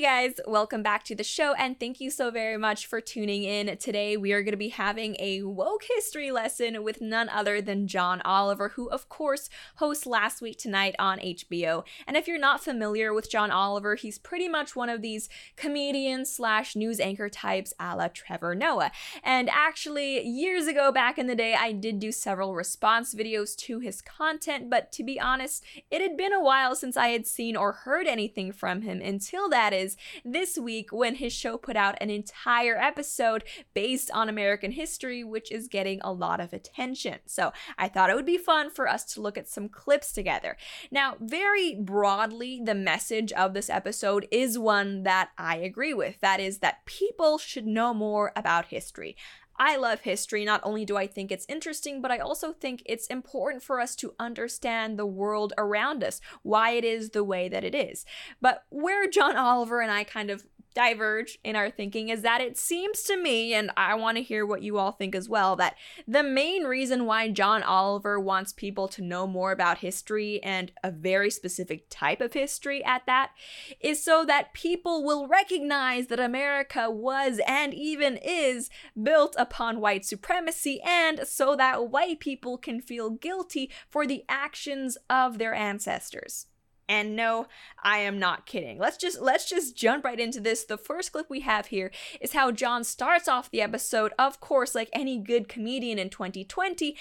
Hey guys, welcome back to the show and thank you so very much for tuning in. Today we are going to be having a woke history lesson with none other than John Oliver, who of course hosts Last Week Tonight on HBO. And if you're not familiar with John Oliver, he's pretty much one of these comedians slash news anchor types a la Trevor Noah. And actually, years ago back in the day, I did do several response videos to his content, but to be honest, it had been a while since I had seen or heard anything from him until that is this week when his show put out an entire episode based on American history, which is getting a lot of attention. So I thought it would be fun for us to look at some clips together. Now, very broadly, the message of this episode is one that I agree with. That is that people should know more about history. I love history. Not only do I think it's interesting, but I also think it's important for us to understand the world around us, why it is the way that it is. But where John Oliver and I kind of diverge in our thinking is that it seems to me, and I want to hear what you all think as well, that the main reason why John Oliver wants people to know more about history, and a very specific type of history at that, is so that people will recognize that America was and even is built upon white supremacy, and so that white people can feel guilty for the actions of their ancestors. And no, I am not kidding. Let's just jump right into this. The first clip we have here is how John starts off the episode, of course, like any good comedian in 2020,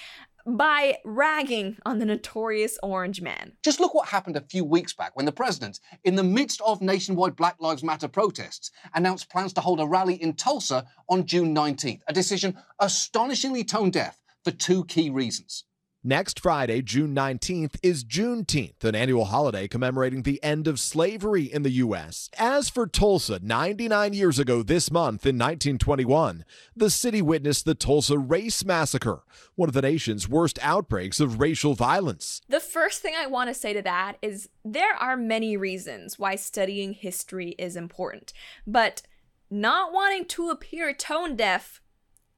by ragging on the notorious orange man. Just look what happened a few weeks back when the president, in the midst of nationwide Black Lives Matter protests, announced plans to hold a rally in Tulsa on June 19th, a decision astonishingly tone-deaf for two key reasons. Next Friday, June 19th, is Juneteenth, an annual holiday commemorating the end of slavery in the U.S. As for Tulsa, 99 years ago this month in 1921, the city witnessed the Tulsa Race Massacre, one of the nation's worst outbreaks of racial violence. The first thing I want to say to that is there are many reasons why studying history is important, but not wanting to appear tone-deaf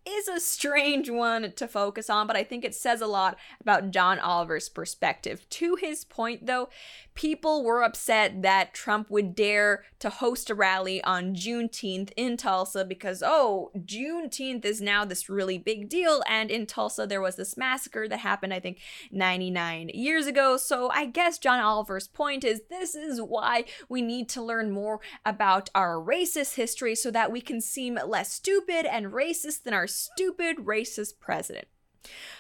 is a strange one to focus on, but I think it says a lot about John Oliver's perspective. To his point, though, people were upset that Trump would dare to host a rally on Juneteenth in Tulsa because, oh, Juneteenth is now this really big deal, and in Tulsa there was this massacre that happened, I think, 99 years ago. So I guess John Oliver's point is this is why we need to learn more about our racist history so that we can seem less stupid and racist than our stupid racist president.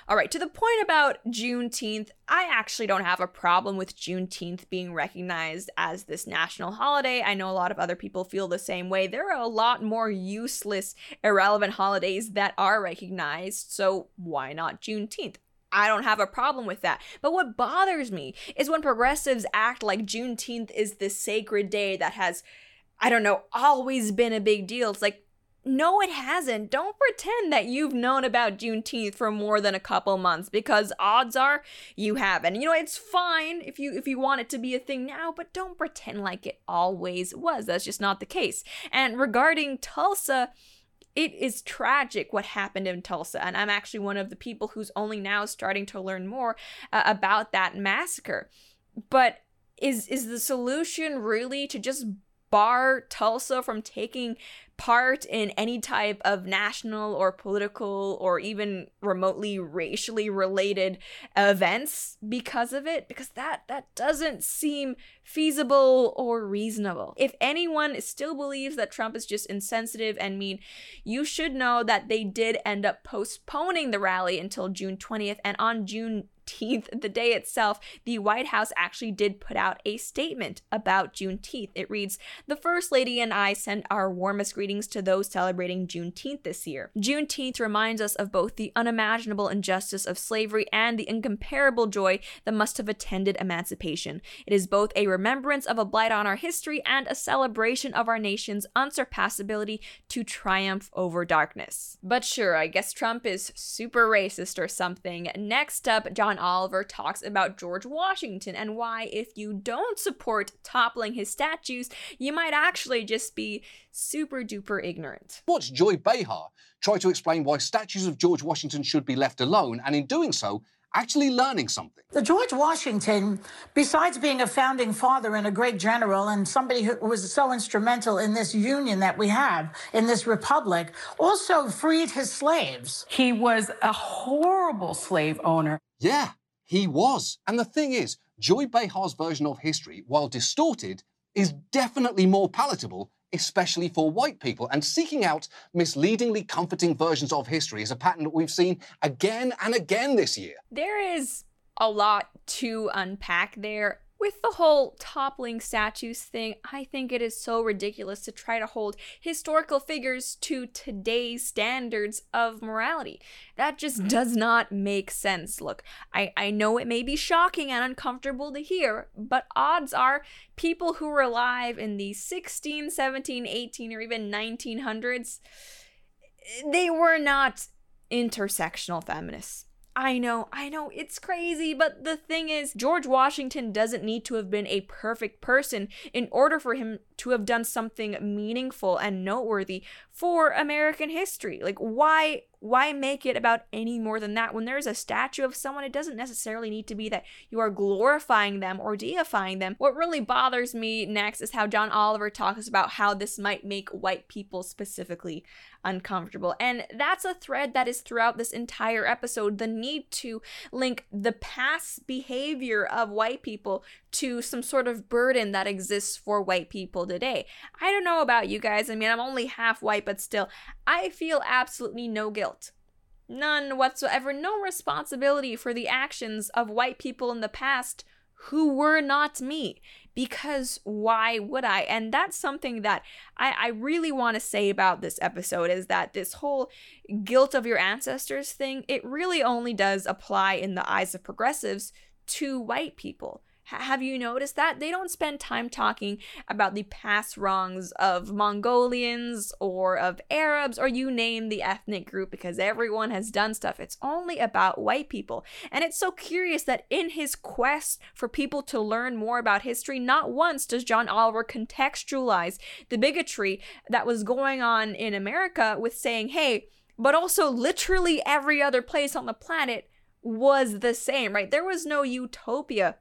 All right, to the point about Juneteenth, I actually don't have a problem with Juneteenth being recognized as this national holiday. I know a lot of other people feel the same way. There are a lot more useless, irrelevant holidays that are recognized, so why not Juneteenth? I don't have a problem with that. But what bothers me is when progressives act like Juneteenth is this sacred day that has, I don't know, always been a big deal. It's like, no, it hasn't. Don't pretend that you've known about Juneteenth for more than a couple months, because odds are you haven't. You know, it's fine if you want it to be a thing now, but don't pretend like it always was. That's just not the case. And regarding Tulsa, it is tragic what happened in Tulsa, and I'm actually one of the people who's only now starting to learn more about that massacre. But is the solution really to just bar Tulsa from taking part in any type of national or political or even remotely racially related events because of it? Because that doesn't seem feasible or reasonable. If anyone still believes that Trump is just insensitive and mean, you should know that they did end up postponing the rally until June 20th, and on June 19th, the day itself, the White House actually did put out a statement about Juneteenth. It reads, "The First Lady and I send our warmest greetings to those celebrating Juneteenth this year. Juneteenth reminds us of both the unimaginable injustice of slavery and the incomparable joy that must have attended emancipation. It is both a remembrance of a blight on our history and a celebration of our nation's unsurpassability to triumph over darkness." But sure, I guess Trump is super racist or something. Next up, John Oliver talks about George Washington and why, if you don't support toppling his statues, you might actually just be super duper ignorant. Watch Joy Behar try to explain why statues of George Washington should be left alone, and in doing so, actually learning something. So George Washington, besides being a founding father and a great general and somebody who was so instrumental in this union that we have, in this republic, also freed his slaves. He was a horrible slave owner. Yeah, he was. And the thing is, Joy Behar's version of history, while distorted, is definitely more palatable, especially for white people. And seeking out misleadingly comforting versions of history is a pattern that we've seen again and again this year. There is a lot to unpack there. With the whole toppling statues thing, I think it is so ridiculous to try to hold historical figures to today's standards of morality. That just does not make sense. Look, I know it may be shocking and uncomfortable to hear, but odds are people who were alive in the 16, 17, 18, or even 1900s, they were not intersectional feminists. I know, it's crazy, but the thing is, George Washington doesn't need to have been a perfect person in order for him to have done something meaningful and noteworthy for American history. Like, why make it about any more than that? When there's a statue of someone, it doesn't necessarily need to be that you are glorifying them or deifying them. What really bothers me next is how John Oliver talks about how this might make white people specifically uncomfortable. And that's a thread that is throughout this entire episode, the need to link the past behavior of white people to some sort of burden that exists for white people today. I don't know about you guys. I mean, I'm only half white, but still, I feel absolutely no guilt. None whatsoever. No responsibility for the actions of white people in the past who were not me. Because why would I? And that's something that I really want to say about this episode, is that this whole guilt of your ancestors thing, it really only does apply in the eyes of progressives to white people. Have you noticed that? They don't spend time talking about the past wrongs of Mongolians or of Arabs or you name the ethnic group, because everyone has done stuff. It's only about white people. And it's so curious that in his quest for people to learn more about history, not once does John Oliver contextualize the bigotry that was going on in America with saying, hey, but also literally every other place on the planet was the same, right? There was no utopia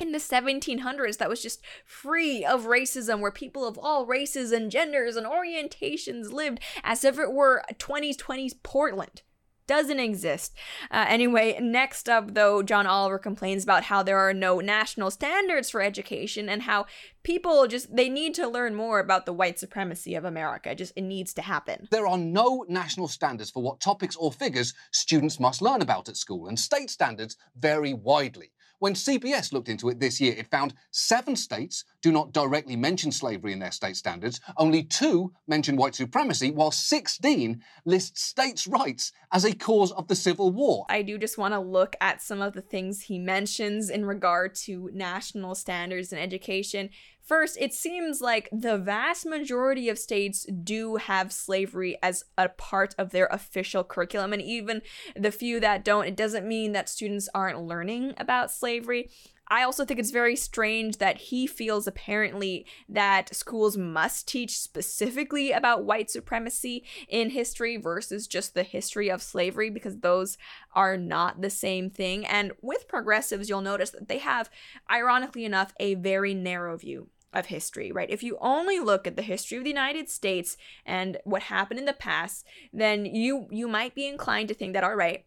in the 1700s that was just free of racism, where people of all races and genders and orientations lived as if it were 2020's Portland. Doesn't exist. Anyway, next up, though, John Oliver complains about how there are no national standards for education and how people just, they need to learn more about the white supremacy of America. Just, it needs to happen. There are no national standards for what topics or figures students must learn about at school, and state standards vary widely. When CBS looked into it this year, it found 7 states do not directly mention slavery in their state standards. Only 2 mention white supremacy, while 16 list states' rights as a cause of the Civil War. I do just want to look at some of the things he mentions in regard to national standards in education. First, it seems like the vast majority of states do have slavery as a part of their official curriculum, and even the few that don't, it doesn't mean that students aren't learning about slavery. I also think it's very strange that he feels apparently that schools must teach specifically about white supremacy in history versus just the history of slavery, because those are not the same thing. And with progressives, you'll notice that they have, ironically enough, a very narrow view of history, right? If you only look at the history of the United States and what happened in the past, then you might be inclined to think that, all right,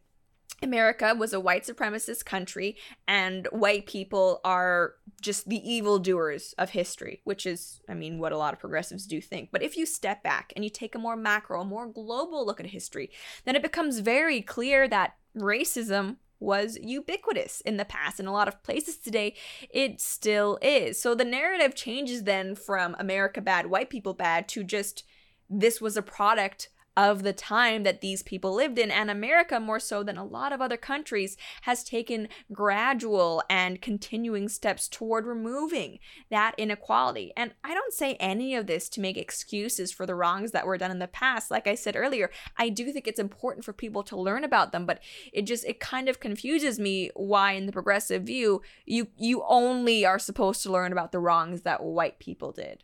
America was a white supremacist country and white people are just the evildoers of history, which is, I mean, what a lot of progressives do think. But if you step back and you take a more macro, more global look at history, then it becomes very clear that racism was ubiquitous in the past. In a lot of places today, it still is. So the narrative changes then from America bad, white people bad, to just this was a product of the time that these people lived in. And America, more so than a lot of other countries, has taken gradual and continuing steps toward removing that inequality. And I don't say any of this to make excuses for the wrongs that were done in the past. Like I said earlier, I do think it's important for people to learn about them, but it kind of confuses me why in the progressive view, you only are supposed to learn about the wrongs that white people did.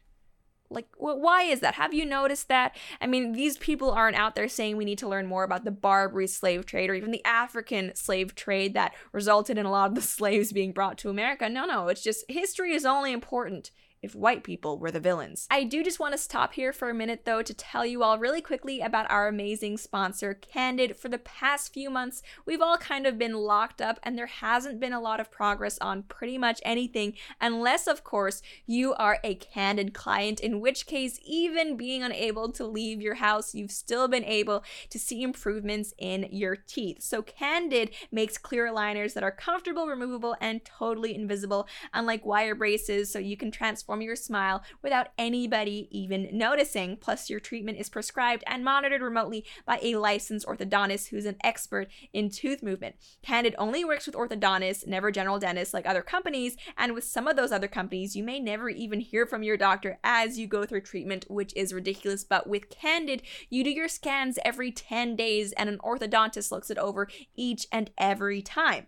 Like, why is that? Have you noticed that? I mean, these people aren't out there saying we need to learn more about the Barbary slave trade or even the African slave trade that resulted in a lot of the slaves being brought to America. No, it's just history is only important if white people were the villains. I do just want to stop here for a minute, though, to tell you all really quickly about our amazing sponsor, Candid. For the past few months, we've all kind of been locked up, and there hasn't been a lot of progress on pretty much anything, unless, of course, you are a Candid client, in which case, even being unable to leave your house, you've still been able to see improvements in your teeth. So Candid makes clear aligners that are comfortable, removable, and totally invisible, unlike wire braces, so you can transform your smile without anybody even noticing. Plus, your treatment is prescribed and monitored remotely by a licensed orthodontist who's an expert in tooth movement. Candid only works with orthodontists, never general dentists like other companies, and with some of those other companies, you may never even hear from your doctor as you go through treatment, which is ridiculous. But with Candid, you do your scans every 10 days, and an orthodontist looks it over each and every time.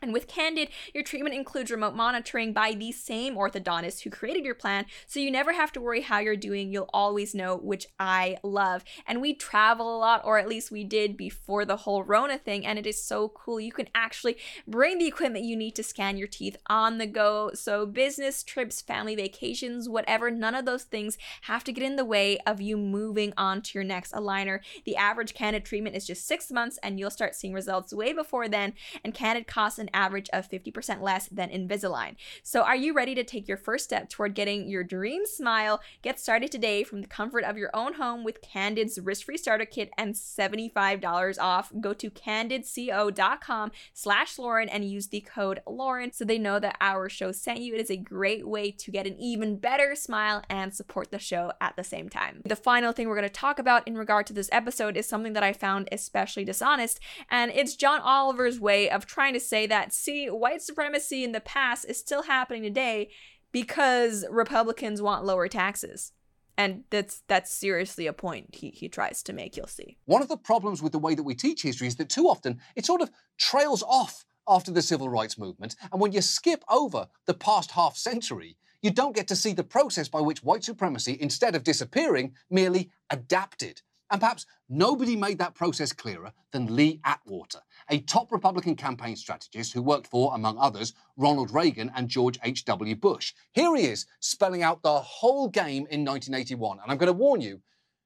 And with Candid, your treatment includes remote monitoring by the same orthodontist who created your plan, so you never have to worry how you're doing. You'll always know, which I love. And we travel a lot, or at least we did before the whole Rona thing, and it is so cool. You can actually bring the equipment you need to scan your teeth on the go. So business trips, family vacations, whatever, none of those things have to get in the way of you moving on to your next aligner. The average Candid treatment is just 6 months, and you'll start seeing results way before then, and Candid costs an average of 50% less than Invisalign. So are you ready to take your first step toward getting your dream smile? Get started today from the comfort of your own home with Candid's risk-free starter kit and $75 off. Go to CandidCO.com/Lauren and use the code Lauren so they know that our show sent you. It is a great way to get an even better smile and support the show at the same time. The final thing we're going to talk about in regard to this episode is something that I found especially dishonest, and it's John Oliver's way of trying to say that, see, white supremacy in the past is still happening today because Republicans want lower taxes. And that's seriously a point he tries to make, you'll see. One of the problems with the way that we teach history is that too often it sort of trails off after the Civil Rights Movement. And when you skip over the past half century, you don't get to see the process by which white supremacy, instead of disappearing, merely adapted. And perhaps nobody made that process clearer than Lee Atwater, a top Republican campaign strategist who worked for, among others, Ronald Reagan and George H.W. Bush. Here he is, spelling out the whole game in 1981. And I'm going to warn you,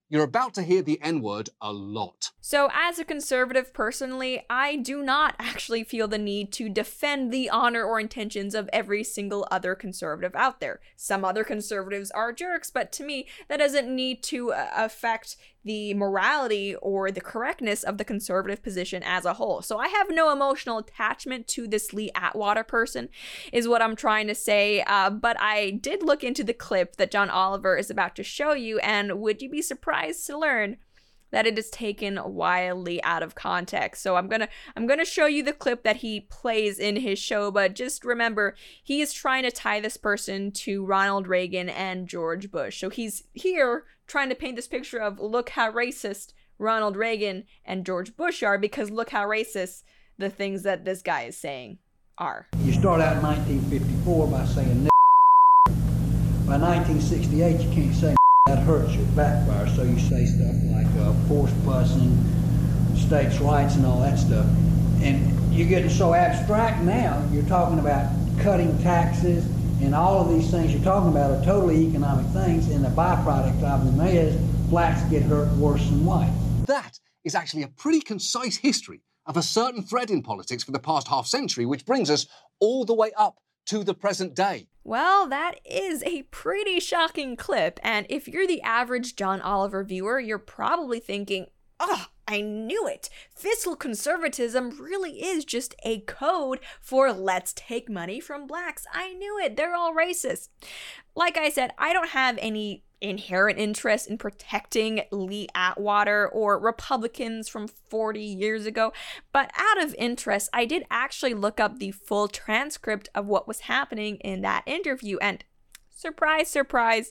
you're about to hear the N-word a lot. So as a conservative, personally, I do not actually feel the need to defend the honor or intentions of every single other conservative out there. Some other conservatives are jerks, but to me, that doesn't need to affect the morality or the correctness of the conservative position as a whole. So I have no emotional attachment to this Lee Atwater person, is what I'm trying to say. But I did look into the clip that John Oliver is about to show you, and would you be surprised to learn that it is taken wildly out of context? So I'm gonna show you the clip that he plays in his show, but just remember, he is trying to tie this person to Ronald Reagan and George Bush. So he's here trying to paint this picture of, look how racist Ronald Reagan and George Bush are, because look how racist the things that this guy is saying are. You start out in 1954 by saying by 1968 you can't say that hurts your backfire, so you say stuff like forced busing, states' rights, and all that stuff. And you're getting so abstract now, you're talking about cutting taxes, and all of these things you're talking about are totally economic things, and the byproduct of them is blacks get hurt worse than whites. That is actually a pretty concise history of a certain thread in politics for the past half century, which brings us all the way up to the present day. Well, that is a pretty shocking clip, and if you're the average John Oliver viewer, you're probably thinking, oh, I knew it. Fiscal conservatism really is just a code for let's take money from blacks. I knew it. They're all racist. Like I said, I don't have any inherent interest in protecting Lee Atwater or Republicans from 40 years ago. But out of interest, I did actually look up the full transcript of what was happening in that interview. And surprise, surprise,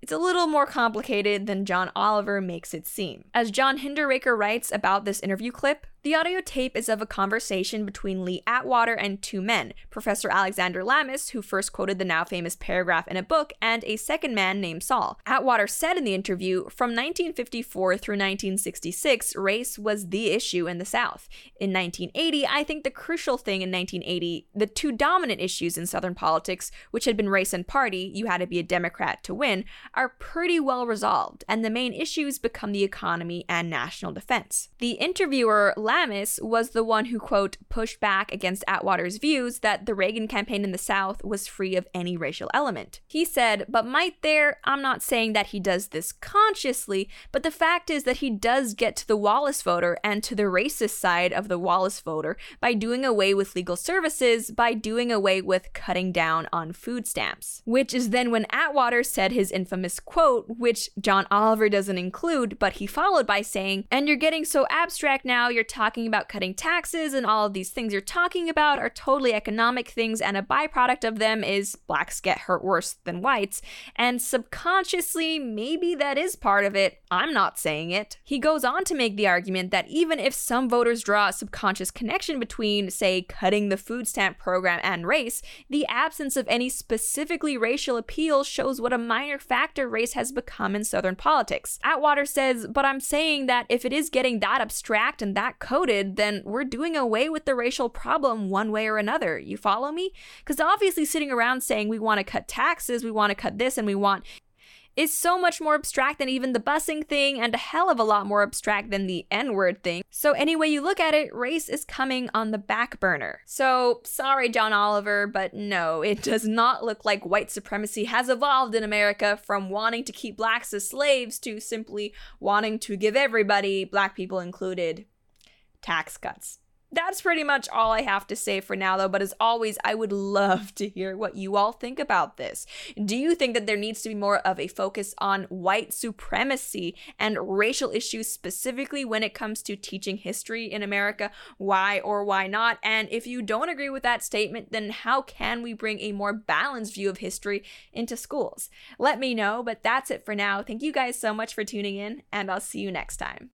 it's a little more complicated than John Oliver makes it seem. As John Hinderaker writes about this interview clip, The audio tape is of a conversation between Lee Atwater and two men, Professor Alexander Lamis, who first quoted the now-famous paragraph in a book, and a second man named Saul. Atwater said in the interview, "From 1954 through 1966, race was the issue in the South. In 1980, I think the crucial thing in 1980, the two dominant issues in Southern politics, which had been race and party, you had to be a Democrat to win, are pretty well resolved, and the main issues become the economy and national defense." The interviewer, Lamis, was the one who, quote, pushed back against Atwater's views that the Reagan campaign in the South was free of any racial element. He said, "But might there, I'm not saying that he does this consciously, but the fact is that he does get to the Wallace voter and to the racist side of the Wallace voter by doing away with legal services, by doing away with cutting down on food stamps." Which is then when Atwater said his infamous quote, which John Oliver doesn't include, but he followed by saying, "And you're getting so abstract now, you're talking about cutting taxes, and all of these things you're talking about are totally economic things, and a byproduct of them is blacks get hurt worse than whites, and subconsciously maybe that is part of it. I'm not saying it." He goes on to make the argument that even if some voters draw a subconscious connection between, say, cutting the food stamp program and race, the absence of any specifically racial appeal shows what a minor factor race has become in Southern politics. Atwater says, "But I'm saying that if it is getting that abstract and that coded, then we're doing away with the racial problem one way or another. You follow me? Because obviously sitting around saying we want to cut taxes, we want to cut this, and we want is so much more abstract than even the busing thing, and a hell of a lot more abstract than the N-word thing. So any way you look at it, race is coming on the back burner." So sorry, John Oliver, but no, it does not look like white supremacy has evolved in America from wanting to keep blacks as slaves to simply wanting to give everybody, black people included, tax cuts. That's pretty much all I have to say for now, though, but as always, I would love to hear what you all think about this. Do you think that there needs to be more of a focus on white supremacy and racial issues specifically when it comes to teaching history in America? Why or why not? And if you don't agree with that statement, then how can we bring a more balanced view of history into schools? Let me know, but that's it for now. Thank you guys so much for tuning in, and I'll see you next time.